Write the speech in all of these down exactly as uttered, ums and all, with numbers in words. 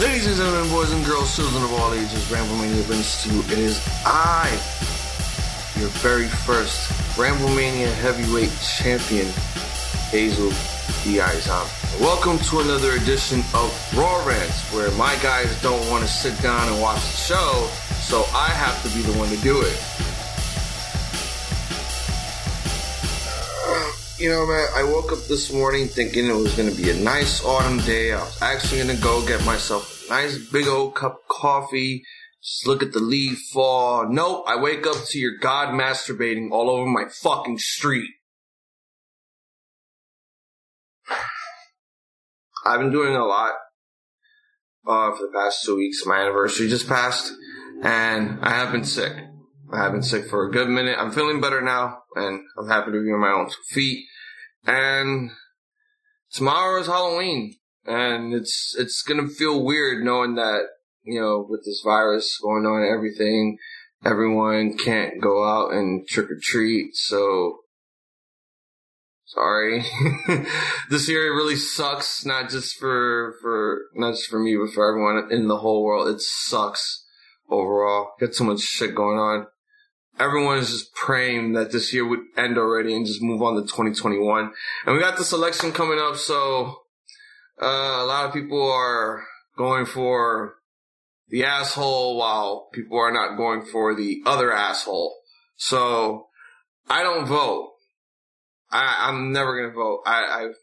Ladies and gentlemen, boys and girls, children of all ages, Ramblemania brings to you. It is I, your very first Ramblemania heavyweight champion, Hazel the Izom. Welcome to another edition of Raw Rants, where my guys don't want to sit down and watch the show, so I have to be the one to do it. You know, man, I woke up this morning thinking it was going to be a nice autumn day. I was actually going to go get myself a nice big old cup of coffee, just look at the leaves fall. Nope, I wake up to your god masturbating all over my fucking street. I've been doing a lot uh, for the past two weeks. My anniversary just passed, and I have been sick. I have been sick for a good minute. I'm feeling better now, and I'm happy to be on my own two feet. And tomorrow is Halloween, and it's it's gonna feel weird knowing that, you know, with this virus going on and everything, everyone can't go out and trick or treat. So sorry, this year it really sucks. Not just for for not just for me, but for everyone in the whole world. It sucks overall. Got so much shit going on. Everyone is just praying that this year would end already and just move on to twenty twenty-one. And we got this election coming up, so uh, a lot of people are going for the asshole while people are not going for the other asshole. So I don't vote. I, I'm never going to vote. I, I've,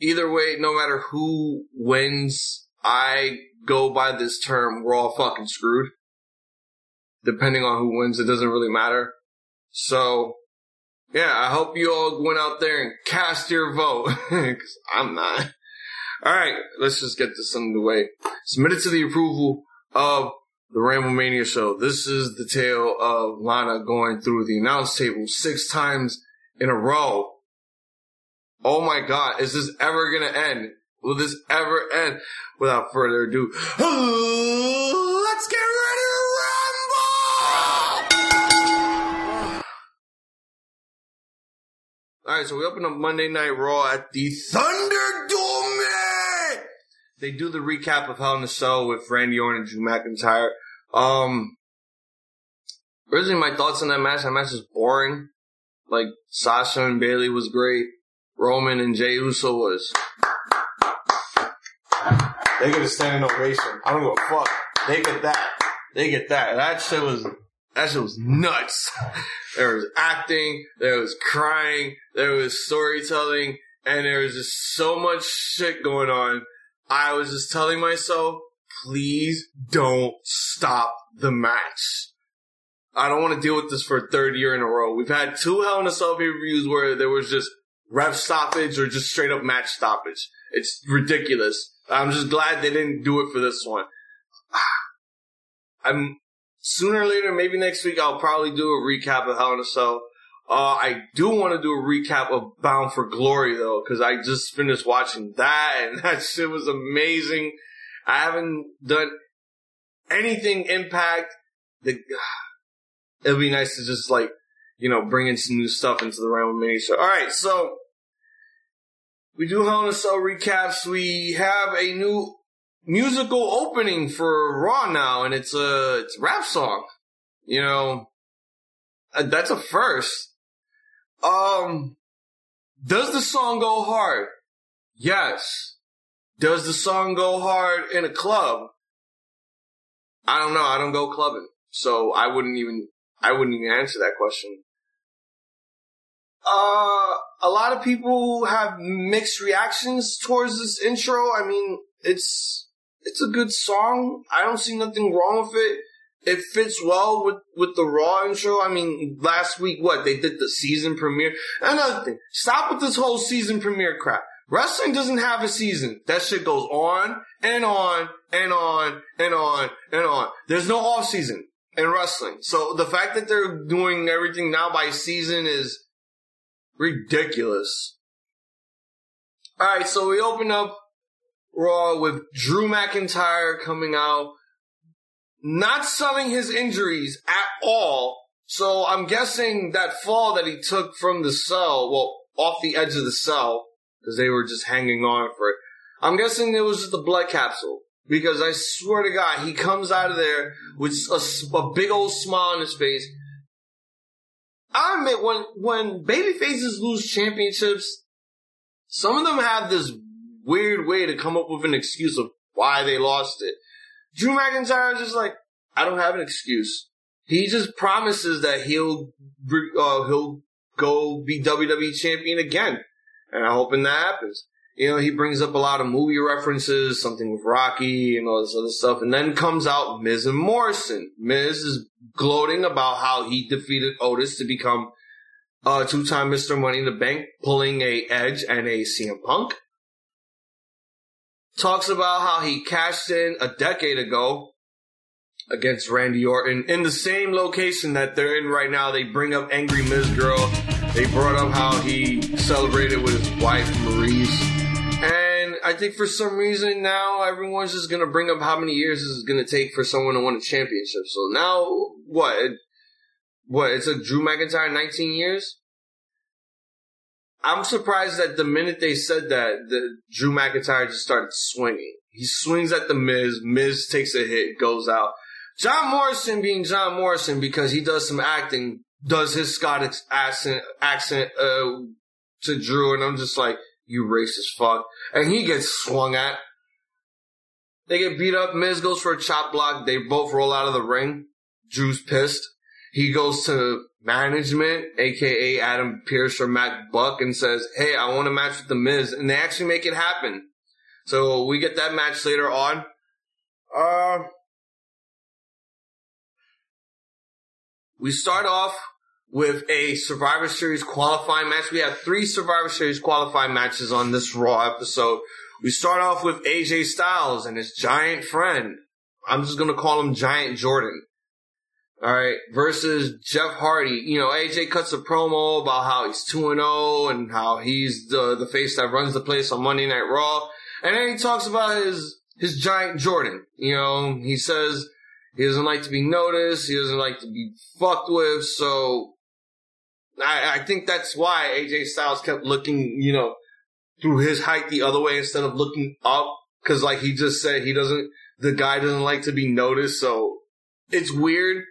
either way, no matter who wins, I go by this term, we're all fucking screwed. Depending on who wins, it doesn't really matter. So, yeah, I hope you all went out there and cast your vote, because I'm not. All right, let's just get this underway. Submitted to the approval of the Ramblemania show. This is the tale of Lana going through the announce table six times in a row. Oh, my God. Is this ever going to end? Will this ever end? Without further ado, let's get ready to rumble! Alright, so we open up Monday Night Raw at the Thunderdome! They do the recap of Hell in a Cell with Randy Orton and Drew McIntyre. Um, originally my thoughts on that match, that match is boring. Like, Sasha and Bayley was great. Roman and Jey Uso was... They get a standing ovation. I don't give a fuck. They get that. They get that. That shit was, that shit was nuts. There was acting, there was crying, there was storytelling, and there was just so much shit going on. I was just telling myself, please don't stop the match. I don't want to deal with this for a third year in a row. We've had two Hell in a Cell pay-per-views where there was just ref stoppage or just straight up match stoppage. It's ridiculous. I'm just glad they didn't do it for this one. I'm sooner or later, maybe next week, I'll probably do a recap of Hell in a Cell. Uh, I do want to do a recap of Bound for Glory, though, because I just finished watching that, and that shit was amazing. I haven't done anything Impact. The, it'll be nice to just, like, you know, bring in some new stuff into the realm of mini show. All right, so... we do Hell in a Cell recaps. We have a new musical opening for Raw now, and it's a, it's a rap song. You know, that's a first. Um, does the song go hard? Yes. Does the song go hard in a club? I don't know. I don't go clubbing, so I wouldn't even I wouldn't even answer that question. Uh, a lot of people have mixed reactions towards this intro. I mean, it's, it's a good song. I don't see nothing wrong with it. It fits well with, with the Raw intro. I mean, last week, what, they did the season premiere? Another thing, stop with this whole season premiere crap. Wrestling doesn't have a season. That shit goes on and on and on and on and on. There's no off season in wrestling. So the fact that they're doing everything now by season is ridiculous. All right, so we open up Raw with Drew McIntyre coming out, not selling his injuries at all. So I'm guessing that fall that he took from the cell, well, off the edge of the cell, because they were just hanging on for it. I'm guessing it was just a blood capsule. Because I swear to God, he comes out of there with a, a big old smile on his face. I admit, when, when babyfaces lose championships, some of them have this weird way to come up with an excuse of why they lost it. Drew McIntyre is just like, I don't have an excuse. He just promises that he'll uh, he'll go be W W E champion again. And I'm hoping that happens. You know, he brings up a lot of movie references, something with Rocky and all this other stuff. And then comes out Miz and Morrison. Miz is gloating about how he defeated Otis to become a two-time Mister Money in the Bank, pulling a Edge and a C M Punk. Talks about how he cashed in a decade ago against Randy Orton in the same location that they're in right now. They bring up Angry Miz Girl. They brought up how he celebrated with his wife, Maurice. And I think for some reason now everyone's just going to bring up how many years this is going to take for someone to win a championship. So now, what? What, it took Drew McIntyre nineteen years? I'm surprised that the minute they said that, the, Drew McIntyre just started swinging. He swings at the Miz. Miz takes a hit, goes out. John Morrison being John Morrison, because he does some acting, does his Scottish accent, accent uh, to Drew, and I'm just like, you racist fuck. And he gets swung at. They get beat up. Miz goes for a chop block. They both roll out of the ring. Drew's pissed. He goes to management, a k a. Adam Pearce or Matt Buck, and says, hey, I want a match with The Miz. And they actually make it happen. So we get that match later on. Uh, we start off with a Survivor Series qualifying match. We have three Survivor Series qualifying matches on this Raw episode. We start off with A J Styles and his giant friend. I'm just going to call him Giant Jordan. All right, versus Jeff Hardy. You know, A J cuts a promo about how he's two and oh and how he's the, the face that runs the place on Monday Night Raw. And then he talks about his, his Giant Jordan. You know, he says he doesn't like to be noticed. He doesn't like to be fucked with. So I, I think that's why A J Styles kept looking, you know, through his height the other way instead of looking up. Because like he just said, he doesn't, the guy doesn't like to be noticed. So it's weird.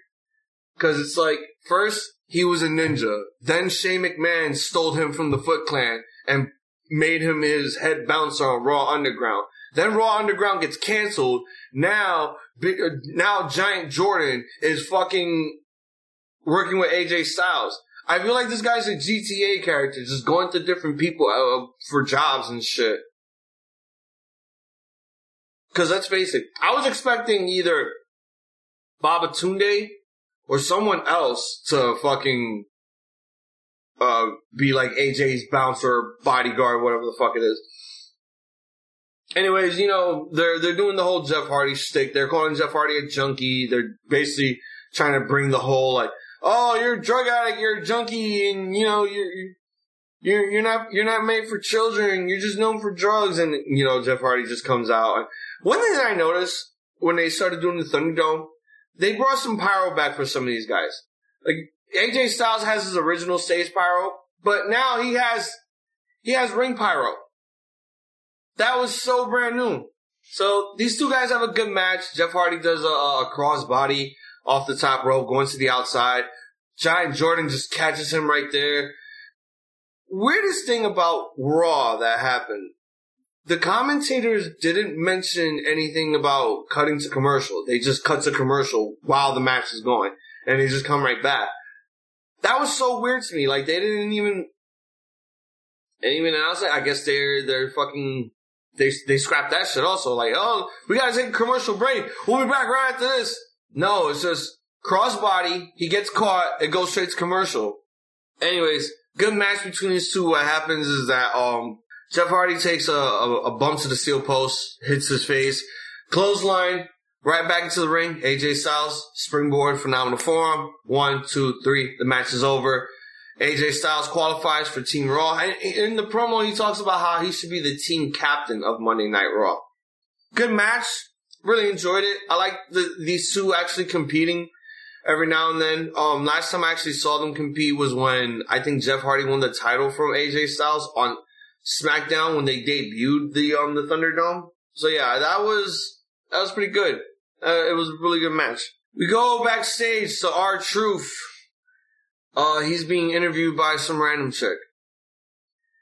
Because it's like, first, he was a ninja. Then Shane McMahon stole him from the Foot Clan and made him his head bouncer on Raw Underground. Then Raw Underground gets canceled. Now, big, uh, now Giant Jordan is fucking working with A J Styles. I feel like this guy's a G T A character, just going to different people uh, for jobs and shit. Because let's face it, I was expecting either Babatunde or someone else to fucking uh be like A J's bouncer, bodyguard, whatever the fuck it is. Anyways, you know, they're they're doing the whole Jeff Hardy shtick. They're calling Jeff Hardy a junkie. They're basically trying to bring the whole like, oh, you're a drug addict, you're a junkie, and you know you're you're you're not you're not made for children. You're just known for drugs. And you know, Jeff Hardy just comes out. And one thing that I noticed when they started doing the Thunderdome, they brought some pyro back for some of these guys. Like A J Styles has his original stage pyro, but now he has he has ring pyro. That was so brand new. So these two guys have a good match. Jeff Hardy does a, a crossbody off the top rope, going to the outside. Giant Jordan just catches him right there. Weirdest thing about Raw that happened. The commentators didn't mention anything about cutting to commercial. They just cut to commercial while the match is going. And they just come right back. That was so weird to me. Like, they didn't even... And even announce it. I guess they're, they're fucking... They, they scrapped that shit also. Like, oh, we gotta take a commercial break. We'll be back right after this. No, it's just crossbody. He gets caught. It goes straight to commercial. Anyways, good match between these two. What happens is that, um... Jeff Hardy takes a, a, a bump to the steel post, hits his face, clothesline, right back into the ring. A J Styles, springboard, phenomenal forearm. One, two, three, the match is over. A J Styles qualifies for Team Raw. And in the promo, he talks about how he should be the team captain of Monday Night Raw. Good match. Really enjoyed it. I like the, these two actually competing every now and then. Um, last time I actually saw them compete was when I think Jeff Hardy won the title from A J Styles on SmackDown when they debuted the um the Thunderdome. So yeah, that was That was pretty good. Uh, it was a really good match. We go backstage to R-Truth. Uh, he's being interviewed by some random chick.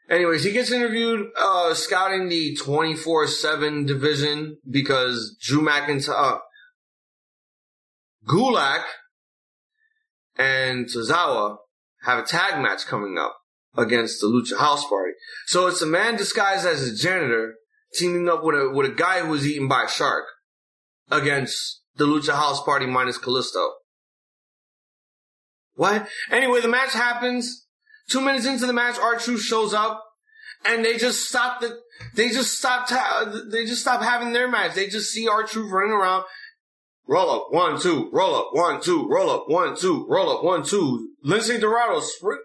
Anyways, he gets interviewed uh, scouting the twenty-four seven division because Drew McIntyre, uh, Gulak, and Tozawa have a tag match coming up against the Lucha House Party. So it's a man disguised as a janitor teaming up with a with a guy who was eaten by a shark against the Lucha House Party minus Callisto. What? Anyway, the match happens. Two minutes into the match, R-Truth shows up, and they just stop the. They just stop. Ta- they just stop having their match. They just see R-Truth running around. Roll up, one, two. Roll up, one, two. Roll up, one, two. Roll up, one, two. Lindsay Dorado, sprint,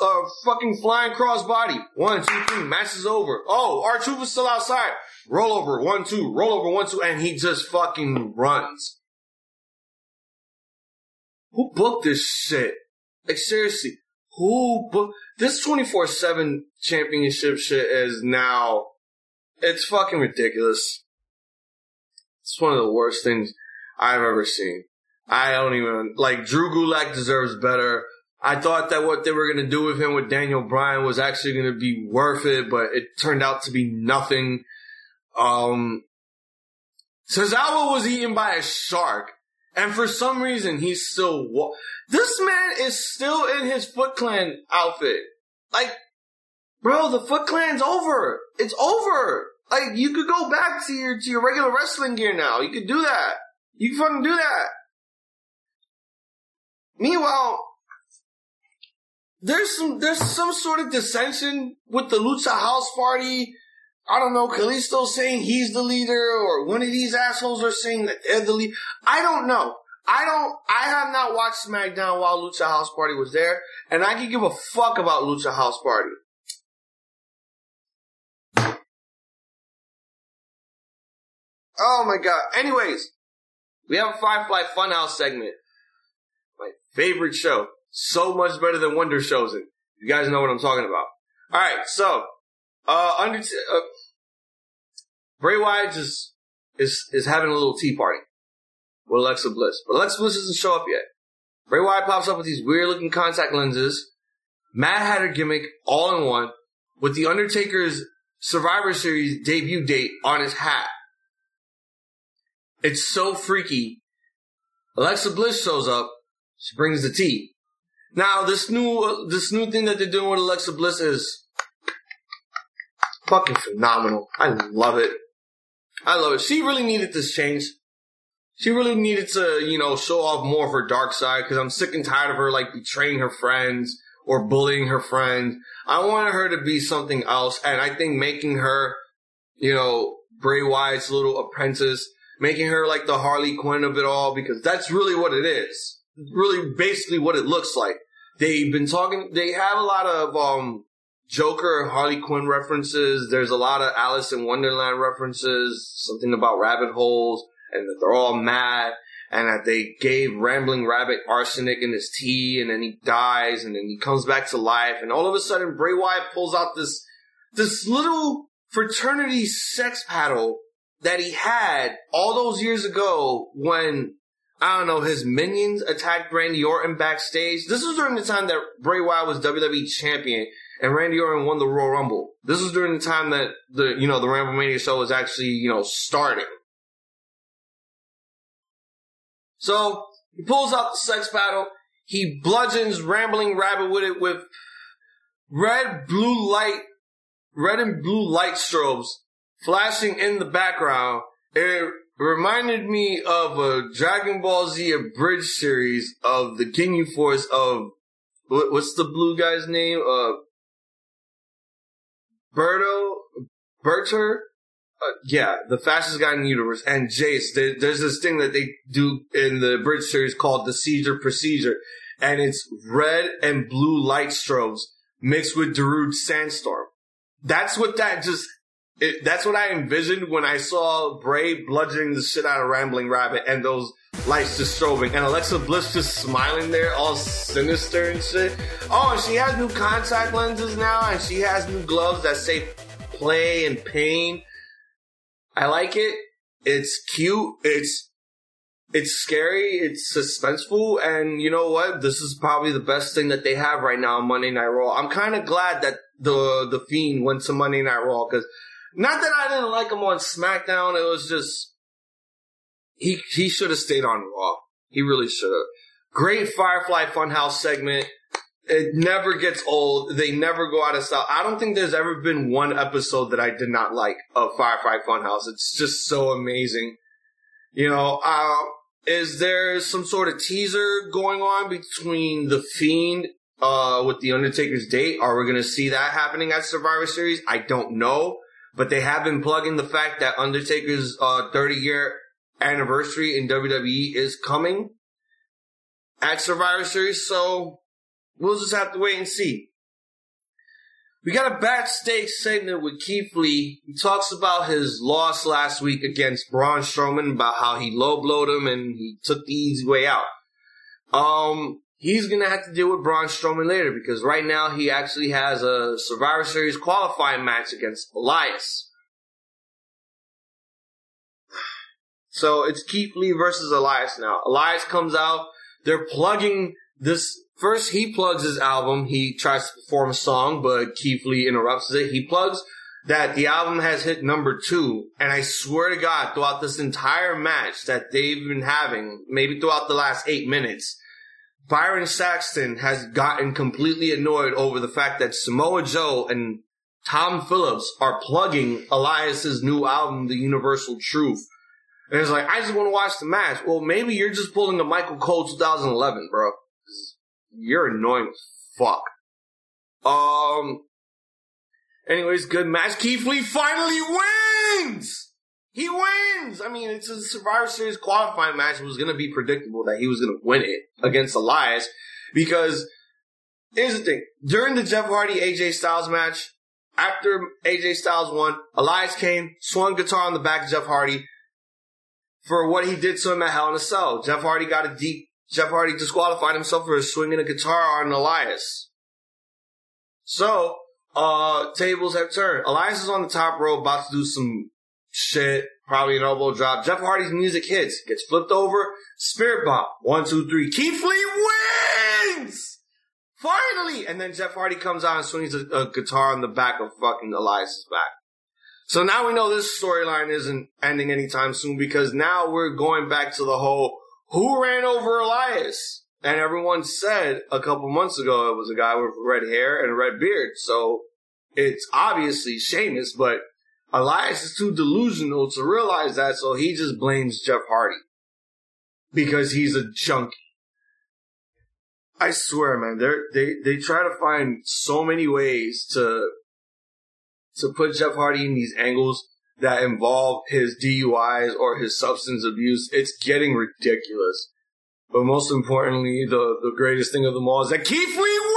uh, fucking flying crossbody. One, two, three. Match is over. Oh, R-Truth is still outside. Roll over, one, two. Roll over, one, two. And he just fucking runs. Who booked this shit? Like, seriously. Who booked... This twenty-four seven championship shit is now... It's fucking ridiculous. It's one of the worst things I've ever seen. I don't even... Like, Drew Gulak deserves better. I thought that what they were going to do with him with Daniel Bryan was actually going to be worth it, but it turned out to be nothing. Um, Tozawa was eaten by a shark. And for some reason, he's still... Wa- this man is still in his Foot Clan outfit. Like, bro, the Foot Clan's over. It's over. Like, you could go back to your to your regular wrestling gear now. You could do that. You can fucking do that. Meanwhile, there's some there's some sort of dissension with the Lucha House Party. I don't know, Kalisto's saying he's the leader, or one of these assholes are saying that they're the leader. I don't know. I don't, I have not watched SmackDown while Lucha House Party was there, and I can give a fuck about Lucha House Party. Oh my god. Anyways, we have a Firefly Funhouse segment. My favorite show. So much better than Wonder Shows it. You guys know what I'm talking about. Alright, so. Uh, under t- uh, Bray Wyatt just is is having a little tea party with Alexa Bliss, but Alexa Bliss doesn't show up yet. Bray Wyatt pops up with these weird looking contact lenses, Mad Hatter gimmick, all in one, with the Undertaker's Survivor Series debut date on his hat. It's so freaky. Alexa Bliss shows up. She brings the tea. Now this new uh, this new thing that they're doing with Alexa Bliss is fucking phenomenal. I love it. I love it. She really needed this change. She really needed to, you know, show off more of her dark side, because I'm sick and tired of her, like, betraying her friends or bullying her friends. I wanted her to be something else, and I think making her, you know, Bray Wyatt's little apprentice, making her like the Harley Quinn of it all, because that's really what it is. Really basically what it looks like. They've been talking, they have a lot of, um, Joker and Harley Quinn references. There's a lot of Alice in Wonderland references, something about rabbit holes, and that they're all mad, and that they gave Rambling Rabbit arsenic in his tea, and then he dies, and then he comes back to life, and all of a sudden Bray Wyatt pulls out this this little fraternity sex paddle that he had all those years ago when, I don't know, his minions attacked Randy Orton backstage. This was during the time that Bray Wyatt was W W E champion, and Randy Orton won the Royal Rumble. This was during the time that the, you know, the Ramblemania show was actually, you know, starting. So he pulls out the sex paddle. He bludgeons Rambling Rabbit with it with red, blue light, red and blue light strobes flashing in the background. It reminded me of a Dragon Ball Z abridged series of the Ginyu Force of, what's the blue guy's name? Uh, Berto, Berter, uh, yeah, the fastest guy in the universe, and Jace. There, there's this thing that they do in the bridge series called the Seizure Procedure, and it's red and blue light strobes mixed with Darude Sandstorm. That's what that just, it, that's what I envisioned when I saw Bray bludgeoning the shit out of Rambling Rabbit and those lights just strobing, and Alexa Bliss just smiling there, all sinister and shit. Oh, and she has new contact lenses now, and she has new gloves that say play and pain. I like it. It's cute. It's it's scary. It's suspenseful. And you know what? This is probably the best thing that they have right now on Monday Night Raw. I'm kind of glad that the the Fiend went to Monday Night Raw, because not that I didn't like him on SmackDown. It was just he he should have stayed on Raw. He really should have. Great Firefly Funhouse segment. It never gets old. They never go out of style. I don't think there's ever been one episode that I did not like of Firefly Funhouse. It's just so amazing. You know, uh, is there some sort of teaser going on between The Fiend uh, with The Undertaker's date? Are we going to see that happening at Survivor Series? I don't know. But they have been plugging the fact that Undertaker's uh, thirty-year anniversary in W W E is coming at Survivor Series, so we'll just have to wait and see. We got a backstage segment with Keith Lee. He talks about his loss last week against Braun Strowman, about how he low-blowed him and he took the easy way out. Um, he's going to have to deal with Braun Strowman later, because right now he actually has a Survivor Series qualifying match against Elias. So it's Keith Lee versus Elias now. Elias comes out. They're plugging this. First, he plugs his album. He tries to perform a song, but Keith Lee interrupts it. He plugs that the album has hit number two. And I swear to God, throughout this entire match that they've been having, maybe throughout the last eight minutes, Byron Saxton has gotten completely annoyed over the fact that Samoa Joe and Tom Phillips are plugging Elias's new album, The Universal Truth. And it's like, I just want to watch the match. Well, maybe you're just pulling a Michael Cole two thousand eleven, bro. You're annoying as fuck. Um. Anyways, good match. Keith Lee finally wins! He wins! I mean, it's a Survivor Series qualifying match. It was going to be predictable that he was going to win it against Elias. Because, here's the thing. During the Jeff Hardy A J Styles match, after A J Styles won, Elias came, swung guitar on the back of Jeff Hardy for what he did to him at Hell in a Cell. Jeff Hardy got a deep... Jeff Hardy disqualified himself for swinging a guitar on Elias. So, uh, tables have turned. Elias is on the top rope, about to do some shit, probably an elbow drop. Jeff Hardy's music hits, gets flipped over, spirit bomb. One, two, three. Keith Lee wins! Finally! And then Jeff Hardy comes out and swings a, a guitar on the back of fucking Elias's back. So now we know this storyline isn't ending anytime soon, because now we're going back to the whole... Who ran over Elias? And everyone said a couple months ago it was a guy with red hair and a red beard. So it's obviously Sheamus, but Elias is too delusional to realize that, so he just blames Jeff Hardy because he's a junkie. I swear, man, they they try to find so many ways to to put Jeff Hardy in these angles that involve his D U Is or his substance abuse. It's getting ridiculous. But most importantly, the, the greatest thing of them all is that Keith Lee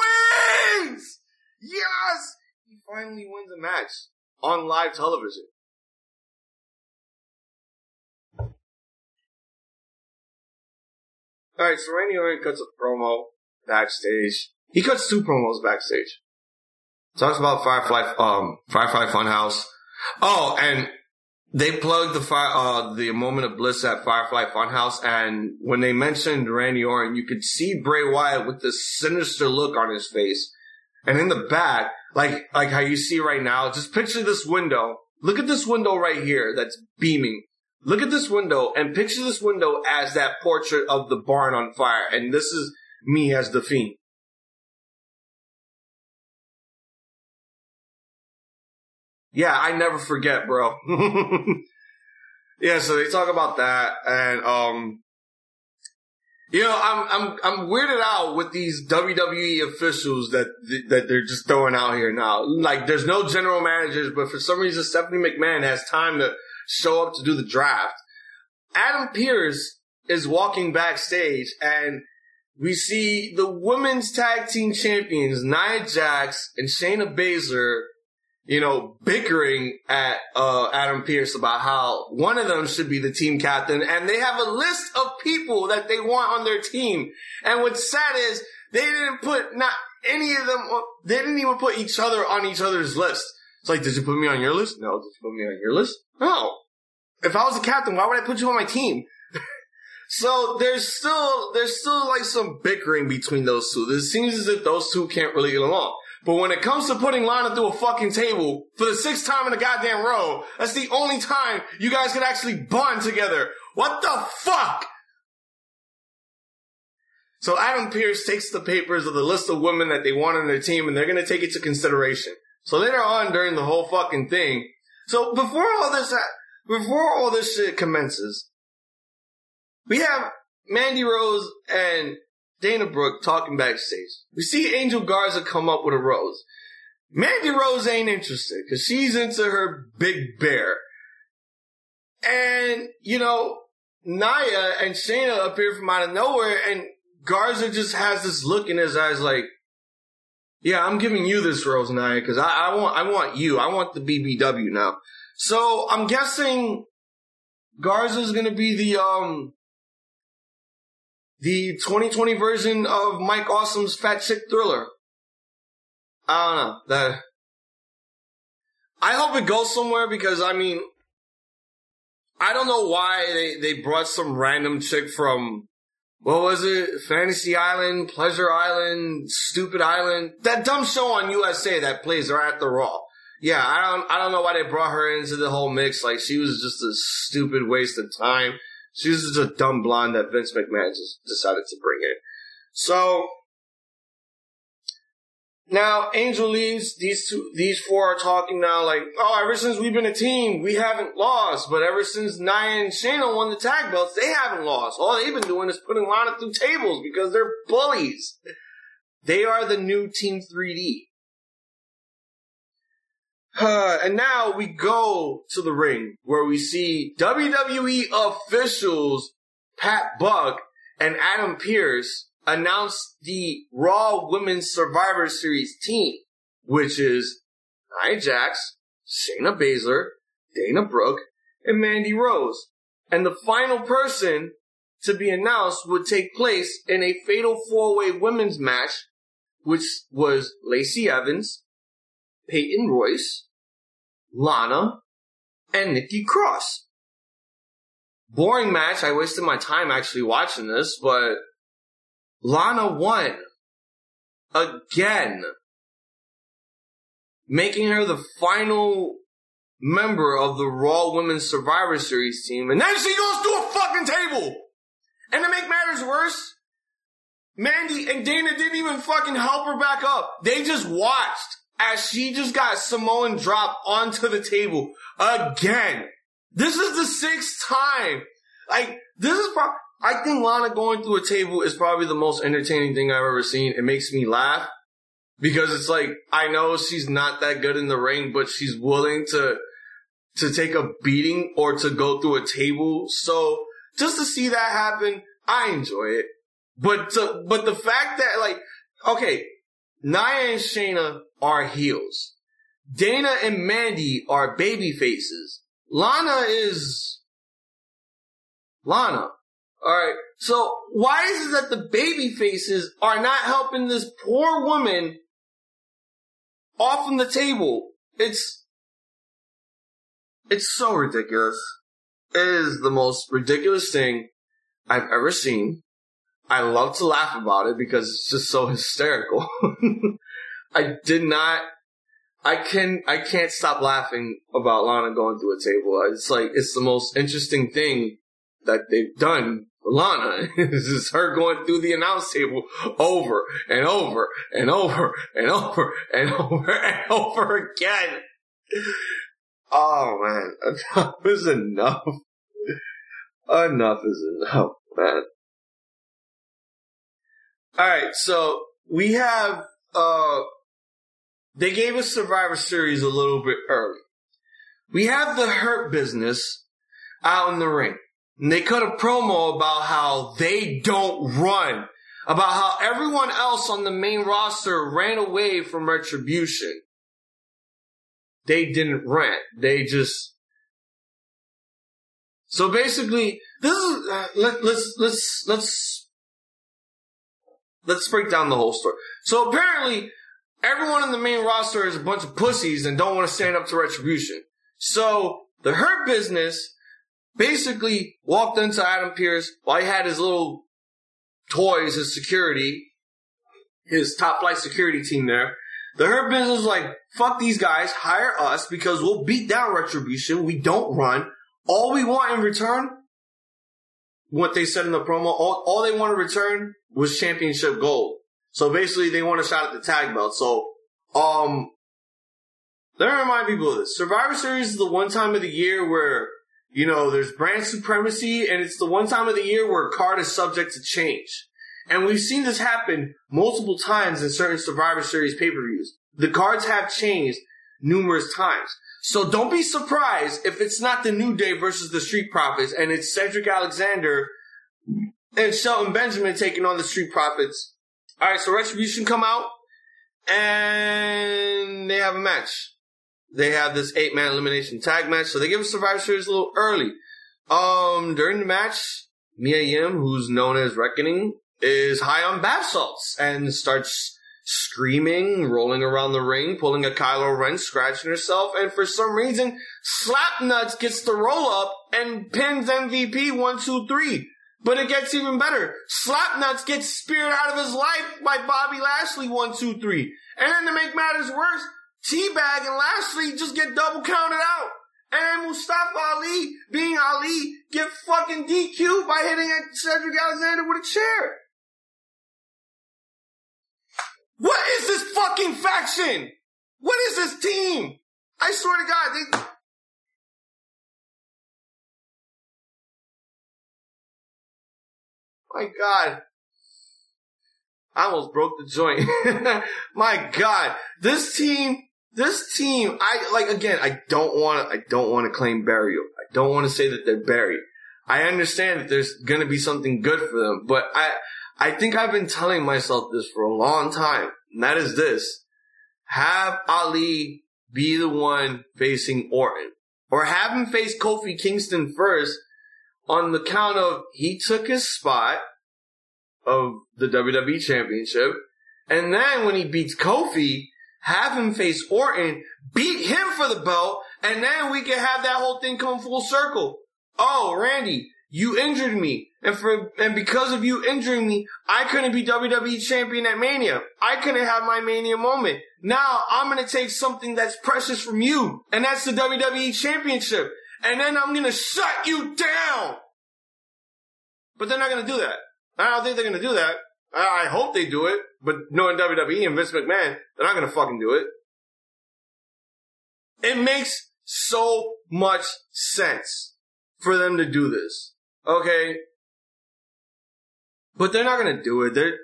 wins! Yes! He finally wins a match on live television. Alright, so Randy Orton cuts a promo backstage. He cuts two promos backstage. Talks about Firefly, um, Firefly Funhouse. Oh, and they plugged the fire, uh, the moment of bliss at Firefly Funhouse, and when they mentioned Randy Orton, you could see Bray Wyatt with this sinister look on his face. And in the back, like like how you see right now, just picture this window. Look at this window right here that's beaming. Look at this window and picture this window as that portrait of the barn on fire. And this is me as The Fiend. Yeah, I never forget, bro. Yeah, so they talk about that, and um, you know, I'm I'm I'm weirded out with these W W E officials that that they're just throwing out here now. Like, there's no general managers, but for some reason, Stephanie McMahon has time to show up to do the draft. Adam Pearce is walking backstage, and we see the women's tag team champions Nia Jax and Shayna Baszler, you know, bickering at uh, Adam Pearce about how one of them should be the team captain, and they have a list of people that they want on their team. And what's sad is they didn't put not any of them. On, they didn't even put each other on each other's list. It's like, did you put me on your list? No. Did you put me on your list? No. if I was the captain, why would I put you on my team? So there's still, there's still like some bickering between those two. It seems as if those two can't really get along. But when it comes to putting Lana through a fucking table for the sixth time in a goddamn row, that's the only time you guys can actually bond together. What the fuck? So Adam Pearce takes the papers of the list of women that they want on their team, and they're going to take it to consideration. So later on during the whole fucking thing, so before all this, before all this shit commences, we have Mandy Rose and Dana Brooke talking backstage. We see Angel Garza come up with a rose. Mandy Rose ain't interested because she's into her big bear. And, you know, Nia and Shayna appear from out of nowhere, and Garza just has this look in his eyes like, yeah, I'm giving you this rose, Nia, because I, I want I want you. I want the B B W now. So I'm guessing Garza's going to be the um the twenty twenty version of Mike Awesome's Fat Chick Thriller. I don't know. That, I hope it goes somewhere because, I mean, I don't know why they, they brought some random chick from, what was it? Fantasy Island, Pleasure Island, Stupid Island. That dumb show on U S A that plays right after Raw. Yeah, I don't, I don't know why they brought her into the whole mix. Like, she was just a stupid waste of time. She was just a dumb blonde that Vince McMahon just decided to bring in. So now Angel leaves. These two, these four are talking now. Like, oh, ever since we've been a team, we haven't lost. But ever since Nia and Shayna won the tag belts, they haven't lost. All they've been doing is putting Lana through tables because they're bullies. They are the new Team three D. Uh, and now we go to the ring where we see W W E officials Pat Buck and Adam Pearce announce the Raw Women's Survivor Series team, which is Nia Jax, Shayna Baszler, Dana Brooke, and Mandy Rose. And the final person to be announced would take place in a fatal four-way women's match, which was Lacey Evans, Peyton Royce, Lana, and Nikki Cross. Boring match. I wasted my time actually watching this, but Lana won again, making her the final member of the Raw Women's Survivor Series team. And then she goes to a fucking table. And to make matters worse, Mandy and Dana didn't even fucking help her back up. They just watched as she just got Samoan dropped onto the table again. This is the sixth time. Like, this is probably, I think Lana going through a table is probably the most entertaining thing I've ever seen. It makes me laugh because it's like, I know she's not that good in the ring, but she's willing to, to take a beating or to go through a table. So just to see that happen, I enjoy it. But, to, but the fact that, like, okay, Nia and Shayna are heels. Dana and Mandy are baby faces. Lana is Lana. Alright, so why is it that the baby faces are not helping this poor woman off from the table? It's It's so ridiculous. It is the most ridiculous thing I've ever seen. I love to laugh about it because it's just so hysterical. I did not, I can, I can't stop laughing about Lana going through a table. It's like, it's the most interesting thing that they've done for Lana. It's just her going through the announce table over and over and over and over and over and over again. Oh man, enough is enough. Enough is enough, man. Alright, so we have, uh, they gave us Survivor Series a little bit early. We have the Hurt Business out in the ring. And they cut a promo about how they don't run. About how everyone else on the main roster ran away from Retribution. They didn't rant. They just... So basically, this is... Uh, let, let's, let's, let's... Let's break down the whole story. So apparently, everyone in the main roster is a bunch of pussies and don't want to stand up to Retribution. So the Hurt Business basically walked into Adam Pearce while he had his little toys, his security, his top flight security team there. The Hurt Business was like, fuck these guys, hire us because we'll beat down Retribution. We don't run. All we want in return, what they said in the promo, all, all they want in return was championship gold. So basically, they want a shot at the tag belt. So, um, let me remind people of this. Survivor Series is the one time of the year where, you know, there's brand supremacy, and it's the one time of the year where a card is subject to change. And we've seen this happen multiple times in certain Survivor Series pay-per-views. The cards have changed numerous times. So don't be surprised if it's not the New Day versus the Street Profits, and it's Cedric Alexander and Shelton Benjamin taking on the Street Profits. All right, so Retribution come out, and they have a match. They have this eight-man elimination tag match, so they give Survivor Series a little early. Um, during the match, Mia Yim, who's known as Reckoning, is high on bath salts and starts screaming, rolling around the ring, pulling a Kylo Ren, scratching herself, and for some reason, Slapnuts gets the roll-up and pins M V P one two three. But it gets even better. Slapnuts gets speared out of his life by Bobby Lashley one two three. And then to make matters worse, T-Bag and Lashley just get double counted out. And Mustafa Ali, being Ali, get fucking D Q'd by hitting at Cedric Alexander with a chair. What is this fucking faction? What is this team? I swear to God, they... My God. I almost broke the joint. My God. This team... This team, I, like, again, I don't want to, I don't want to claim burial. I don't want to say that they're buried. I understand that there's going to be something good for them, but I, I think I've been telling myself this for a long time, and that is this. Have Ali be the one facing Orton, or have him face Kofi Kingston first on the count of he took his spot of the W W E Championship, and then when he beats Kofi, have him face Orton, beat him for the belt, and then we can have that whole thing come full circle. Oh, Randy, you injured me. And for and because of you injuring me, I couldn't be W W E champion at Mania. I couldn't have my Mania moment. Now I'm going to take something that's precious from you, and that's the W W E Championship. And then I'm going to shut you down. But they're not going to do that. I don't think they're going to do that. I hope they do it, but knowing W W E and Vince McMahon, they're not going to fucking do it. It makes so much sense for them to do this, okay? But they're not going to do it. They're,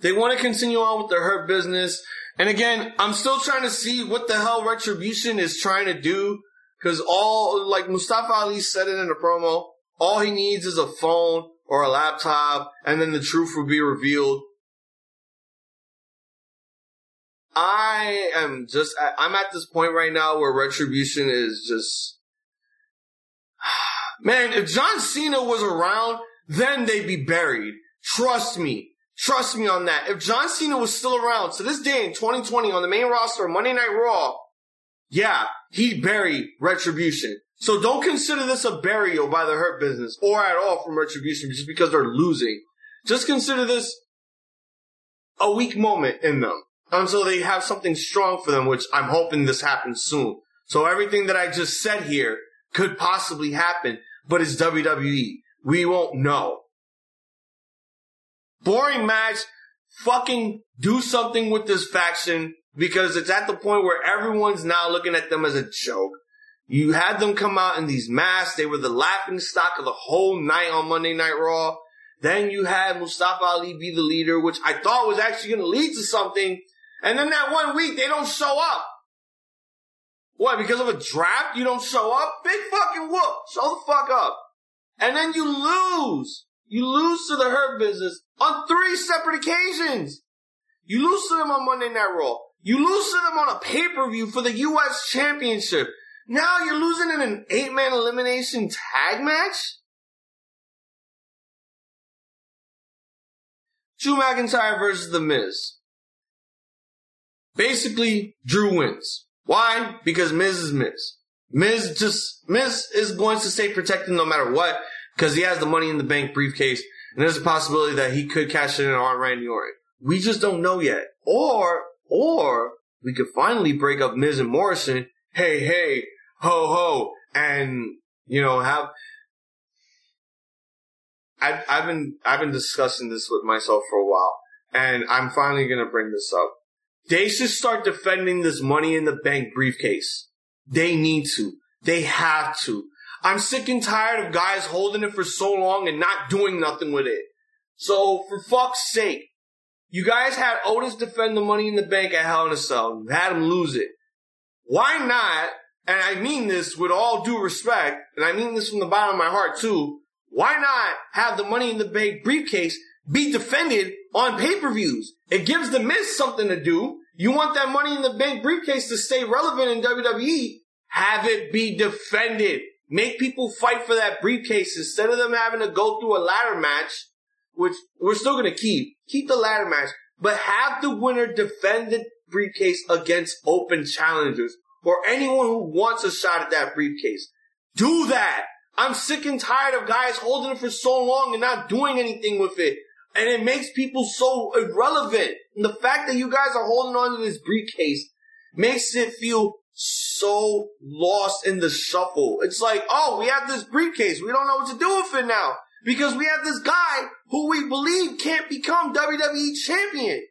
they want to continue on with their Hurt Business. And again, I'm still trying to see what the hell Retribution is trying to do, because all, like Mustafa Ali said it in the promo, all he needs is a phone or a laptop, and then the truth will be revealed. I am just, I'm at this point right now where Retribution is just, man, if John Cena was around, then they'd be buried. Trust me. Trust me on that. If John Cena was still around to this day in twenty twenty on the main roster of Monday Night Raw, yeah, he'd bury Retribution. So don't consider this a burial by the Hurt Business or at all from Retribution just because they're losing. Just consider this a weak moment in them until they have something strong for them, which I'm hoping this happens soon. So everything that I just said here could possibly happen, but it's W W E. We won't know. Boring match. Fucking do something with this faction because it's at the point where everyone's now looking at them as a joke. You had them come out in these masks. They were the laughing stock of the whole night on Monday Night Raw. Then you had Mustafa Ali be the leader, which I thought was actually going to lead to something. And then that one week, they don't show up. What, because of a draft, you don't show up? Big fucking whoop. Show the fuck up. And then you lose. You lose to the Hurt Business on three separate occasions. You lose to them on Monday Night Raw. You lose to them on a pay-per-view for the U S Championship. Now you're losing in an eight-man elimination tag match? Drew McIntyre versus The Miz. Basically, Drew wins. Why? Because Miz is Miz. Miz just Miz is going to stay protected no matter what because he has the Money in the Bank briefcase, and there's a possibility that he could cash it in on Randy Orton. We just don't know yet. Or or we could finally break up Miz and Morrison. Hey, hey, ho, ho, and you know have. I've, I've been I've been discussing this with myself for a while, and I'm finally gonna bring this up. They should start defending this Money in the Bank briefcase. They need to. They have to. I'm sick and tired of guys holding it for so long and not doing nothing with it. So, for fuck's sake, you guys had Otis defend the Money in the Bank at Hell in a Cell. You had him lose it. Why not, and I mean this with all due respect, and I mean this from the bottom of my heart too, why not have the Money in the Bank briefcase be defended on pay-per-views? It gives the Miz something to do. You want that Money in the Bank briefcase to stay relevant in W W E? Have it be defended. Make people fight for that briefcase instead of them having to go through a ladder match, which we're still going to keep. Keep the ladder match. But have the winner defend the briefcase against open challengers or anyone who wants a shot at that briefcase. Do that. I'm sick and tired of guys holding it for so long and not doing anything with it. And it makes people so irrelevant. And the fact that you guys are holding on to this briefcase makes it feel so lost in the shuffle. It's like, oh, we have this briefcase. We don't know what to do with it now. Because we have this guy who we believe can't become W W E champion.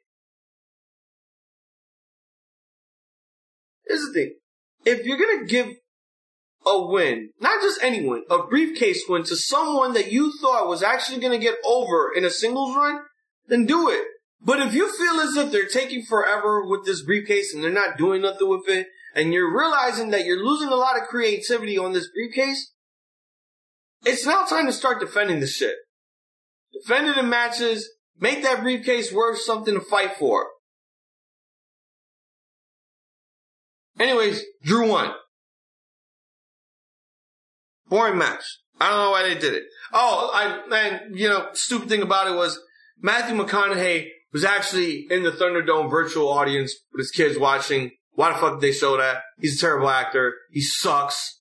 Here's the thing. If you're going to give a win, not just any win, a briefcase win to someone that you thought was actually going to get over in a singles run, then do it. But if you feel as if they're taking forever with this briefcase and they're not doing nothing with it, and you're realizing that you're losing a lot of creativity on this briefcase, it's now time to start defending the shit. Defend it in matches, make that briefcase worth something to fight for. Anyways, Drew won. Boring match. I don't know why they did it. Oh, I, and, you know, stupid thing about it was Matthew McConaughey was actually in the Thunderdome virtual audience with his kids watching. Why the fuck did they show that? He's a terrible actor. He sucks.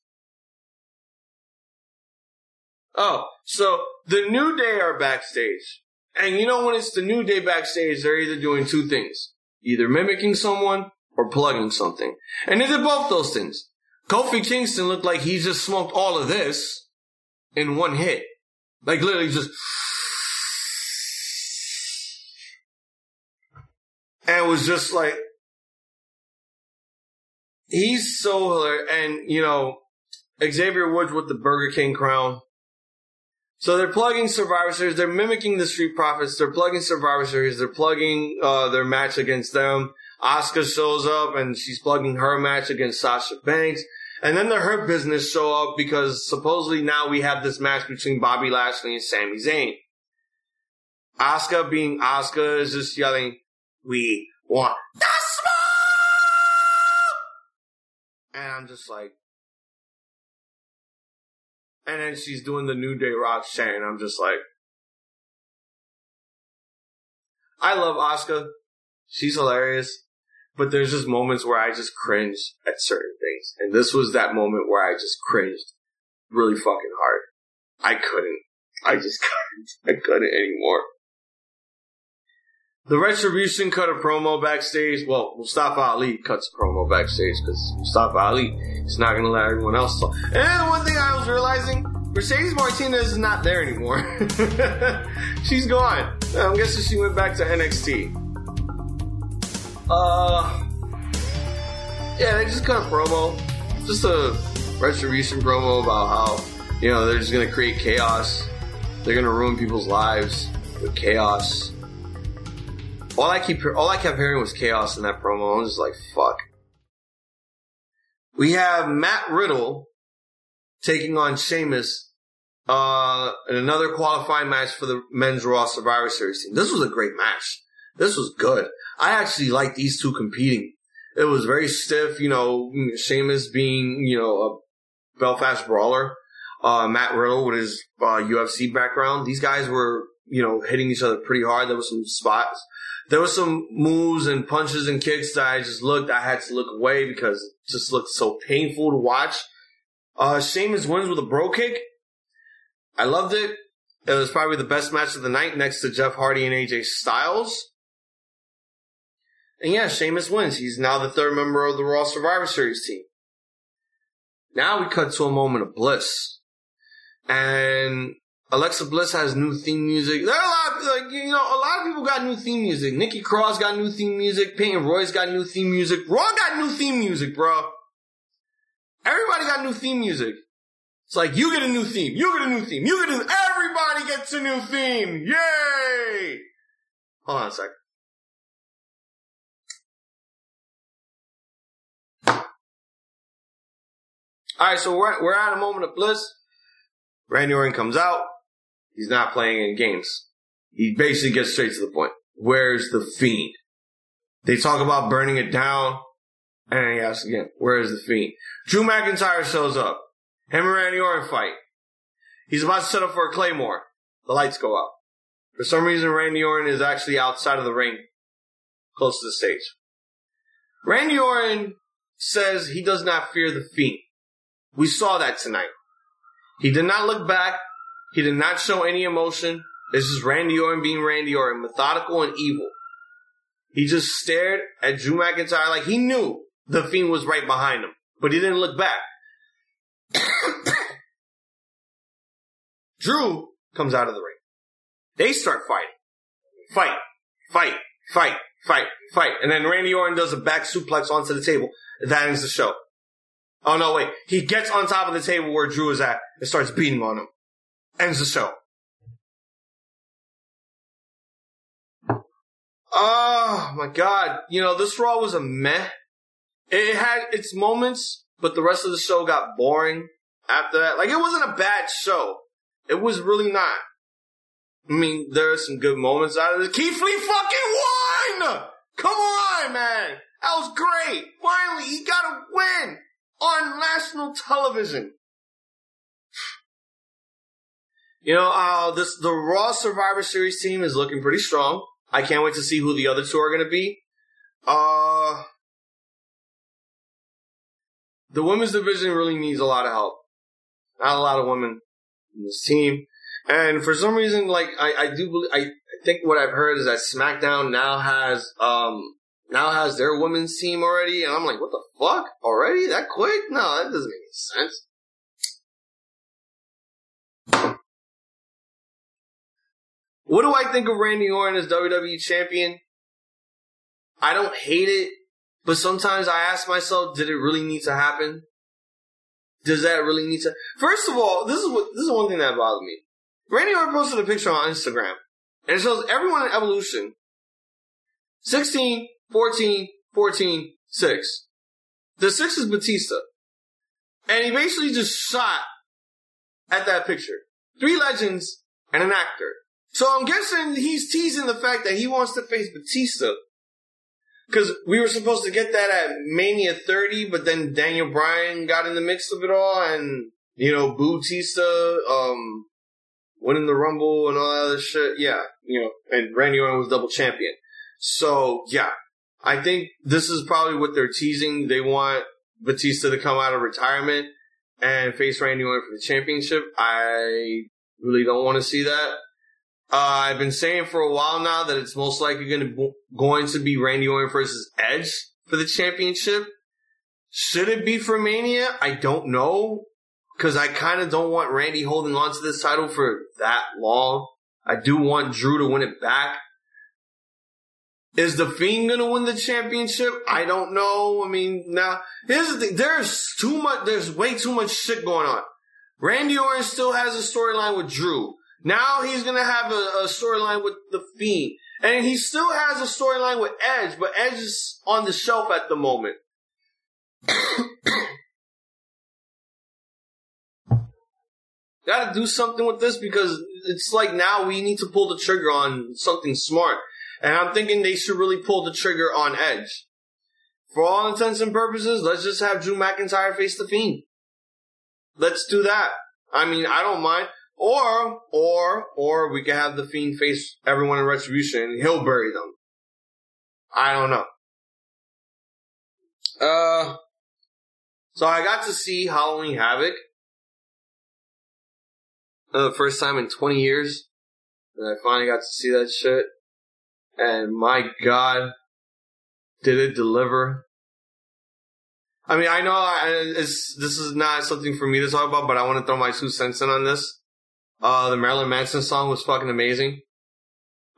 Oh, so the New Day are backstage. And you know when it's the New Day backstage, they're either doing two things. Either mimicking someone or plugging something. And they did both those things. Kofi Kingston looked like he just smoked all of this in one hit. Like, literally just... And it was just like... He's so hilarious. And, you know, Xavier Woods with the Burger King crown. So they're plugging Survivor Series. They're mimicking the Street Profits. They're plugging Survivor Series. They're plugging uh, their match against them. Asuka shows up, and she's plugging her match against Sasha Banks. And then the Hurt Business show up because supposedly now we have this match between Bobby Lashley and Sami Zayn. Asuka, being Asuka, is just yelling, "We want the smoke!" And I'm just like... And then she's doing the New Day Rock chant, and I'm just like... I love Asuka. She's hilarious. But there's just moments where I just cringe at certain things. And this was that moment where I just cringed really fucking hard. I couldn't. I just couldn't. I couldn't anymore. The Retribution cut a promo backstage. Well, Mustafa Ali cuts a promo backstage because Mustafa Ali is not going to let everyone else talk. And one thing I was realizing, Mercedes Martinez is not there anymore. She's gone. I'm guessing she went back to N X T. Uh, yeah, they just cut a promo, just a Retribution promo about how, you know, they're just going to create chaos. They're going to ruin people's lives with chaos. All I keep, all I kept hearing was chaos in that promo. I was just like, fuck. We have Matt Riddle taking on Sheamus, uh, in another qualifying match for the Men's Raw Survivor Series team. This was a great match. This was good. I actually liked these two competing. It was very stiff, you know, Sheamus being, you know, a Belfast brawler. Uh, Matt Riddle with his uh, U F C background. These guys were, you know, hitting each other pretty hard. There were some spots. There were some moves and punches and kicks that I just looked. I had to look away because it just looked so painful to watch. Uh, Sheamus wins with a bro kick. I loved it. It was probably the best match of the night next to Jeff Hardy and A J Styles. And yeah, Sheamus wins. He's now the third member of the Raw Survivor Series team. Now we cut to a moment of bliss. And Alexa Bliss has new theme music. There are a lot of, like, you know, a lot of people got new theme music. Nikki Cross got new theme music. Peyton Royce got new theme music. Raw got new theme music, bro. Everybody got new theme music. It's like, you get a new theme. You get a new theme. You get a new... Everybody gets a new theme. Yay! Hold on a second. All right, so we're, we're at a moment of bliss. Randy Orton comes out. He's not playing any games. He basically gets straight to the point. Where's the Fiend? They talk about burning it down. And then he asks again, where's the Fiend? Drew McIntyre shows up. Him and Randy Orton fight. He's about to set up for a Claymore. The lights go out. For some reason, Randy Orton is actually outside of the ring, close to the stage. Randy Orton says he does not fear the Fiend. We saw that tonight. He did not look back. He did not show any emotion. This is Randy Orton being Randy Orton, methodical and evil. He just stared at Drew McIntyre like he knew the Fiend was right behind him, but he didn't look back. Drew comes out of the ring. They start fighting. Fight, fight, fight, fight, fight. And then Randy Orton does a back suplex onto the table. That ends the show. Oh, no, wait. He gets on top of the table where Drew is at and starts beating on him. Ends the show. Oh, my God. You know, this Raw was a meh. It had its moments, but the rest of the show got boring after that. Like, it wasn't a bad show. It was really not. I mean, there are some good moments out of it. Keith Lee fucking won! Come on, man. That was great. Finally, he got a win. On national television. You know, uh, this the Raw Survivor Series team is looking pretty strong. I can't wait to see who the other two are going to be. Uh, the women's division really needs a lot of help. Not a lot of women in this team. And for some reason, like, I, I do believe, I, I think what I've heard is that SmackDown now has, um, now has their women's team already, and I'm like, what the fuck? Already? That quick? No, that doesn't make any sense. What do I think of Randy Orton as W W E champion? I don't hate it, but sometimes I ask myself, did it really need to happen? Does that really need to? First of all, this is what this is one thing that bothered me. Randy Orton posted a picture on Instagram, and it shows everyone in Evolution. sixteen, fourteen, fourteen, six. The six is Batista. And he basically just shot at that picture. Three legends and an actor. So I'm guessing he's teasing the fact that he wants to face Batista. Because we were supposed to get that at Mania thirty, but then Daniel Bryan got in the mix of it all. And, you know, Batista um, winning the Rumble and all that other shit. Yeah, you know, and Randy Orton was double champion. So, yeah, I think this is probably what they're teasing. They want Batista to come out of retirement and face Randy Orton for the championship. I really don't want to see that. Uh, I've been saying for a while now that it's most likely going to, going to be Randy Orton versus Edge for the championship. Should it be for Mania? I don't know, because I kind of don't want Randy holding on to this title for that long. I do want Drew to win it back. Is The Fiend going to win the championship? I don't know. I mean, now, here's the thing. There's too much, there's way too much shit going on. Randy Orton still has a storyline with Drew. Now he's going to have a, a storyline with The Fiend. And he still has a storyline with Edge, but Edge is on the shelf at the moment. Gotta do something with this, because it's like now we need to pull the trigger on something smart. And I'm thinking they should really pull the trigger on Edge. For all intents and purposes, let's just have Drew McIntyre face The Fiend. Let's do that. I mean, I don't mind. Or, or, or we could have The Fiend face everyone in Retribution and he'll bury them. I don't know. Uh, So I got to see Halloween Havoc for the first time in twenty years. And I finally got to see that shit. And my God, did it deliver. I mean, I know I, it's, this is not something for me to talk about, but I want to throw my two cents in on this. Uh, the Marilyn Manson song was fucking amazing.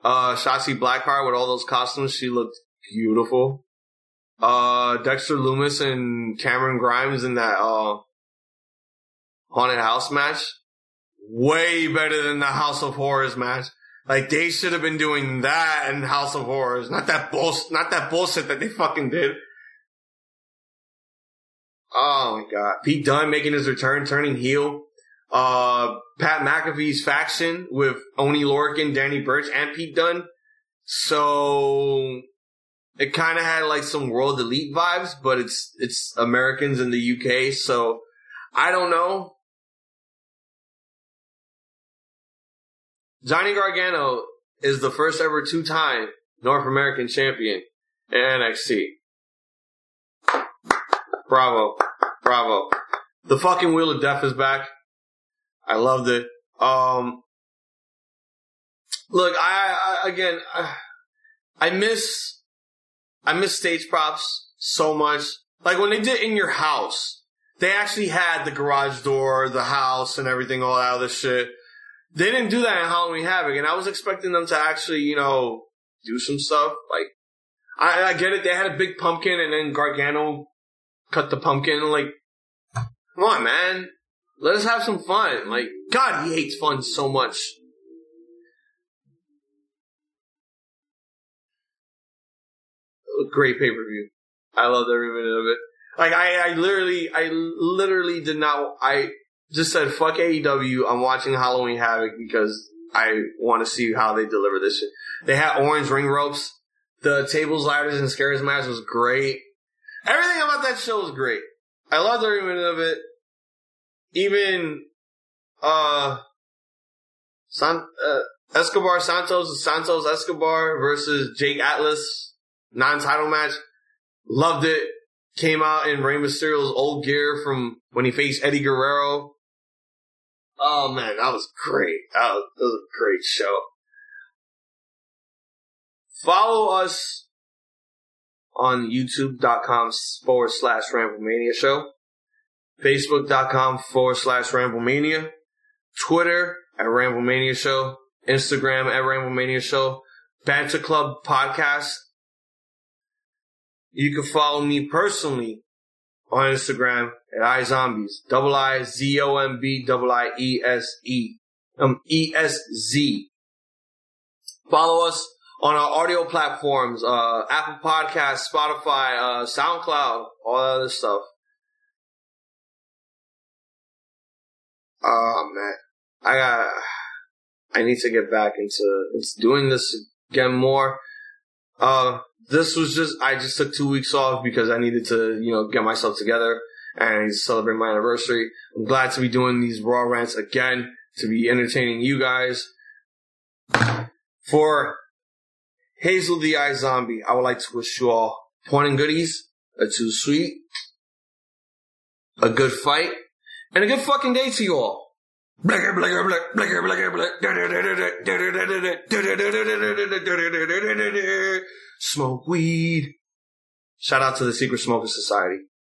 Uh, Shotzi Blackheart with all those costumes, she looked beautiful. Uh, Dexter Lumis and Cameron Grimes in that, uh, haunted house match. Way better than the House of Horrors match. Like, they should have been doing that in House of Horrors. Not that bullshit, not that bullshit that they fucking did. Oh my God. Pete Dunne making his return, turning heel. Uh, Pat McAfee's faction with Oney Lorcan, Danny Burch, and Pete Dunne. So it kind of had like some World Elite vibes, but it's, it's Americans in the U K. So I don't know. Johnny Gargano is the first ever two-time North American champion in N X T. Bravo. Bravo. The fucking Wheel of Death is back. I loved it. Um, look, I, I again, I, I miss, I miss stage props so much. Like when they did In Your House, they actually had the garage door, the house, and everything, all that other shit. They didn't do that in Halloween Havoc, and I was expecting them to actually, you know, do some stuff. Like, I, I get it. They had a big pumpkin, and then Gargano cut the pumpkin. Like, come on, man. Let us have some fun. Like, God, he hates fun so much. Great pay-per-view. I loved every minute of it. Like, I, I literally, I literally did not, I just said, fuck A E W, I'm watching Halloween Havoc because I want to see how they deliver this shit. They had orange ring ropes. The tables, ladders, and scares match was great. Everything about that show was great. I loved every minute of it. Even, uh, San, uh, Escobar Santos, Santos Escobar versus Jake Atlas, non-title match. Loved it. Came out in Rey Mysterio's old gear from when he faced Eddie Guerrero. Oh man, that was great. That was, that was a great show. Follow us on youtube.com forward slash Ramblemania show. Facebook.com forward slash Ramblemania. Twitter at Ramblemania Show. Instagram at Ramblemania Show. Banter Club Podcast. You can follow me personally on Instagram at iZombies. Double I Z O M B double I E S E. Um, E S Z. Follow us on our audio platforms, uh, Apple Podcasts, Spotify, uh, SoundCloud, all that other stuff. Oh man, I got, I need to get back into, into doing this again more. Uh, this was just, I just took two weeks off because I needed to, you know, get myself together and celebrate my anniversary. I'm glad to be doing these Raw Rants again, to be entertaining you guys. For Hazel the Eye Zombie, I would like to wish you all porn and goodies, a too sweet, a good fight, and a good fucking day to you all. Blagger, blagger, blagger, blagger, blagger, blagger. Smoke weed. Shout out to the Secret Smoker Society.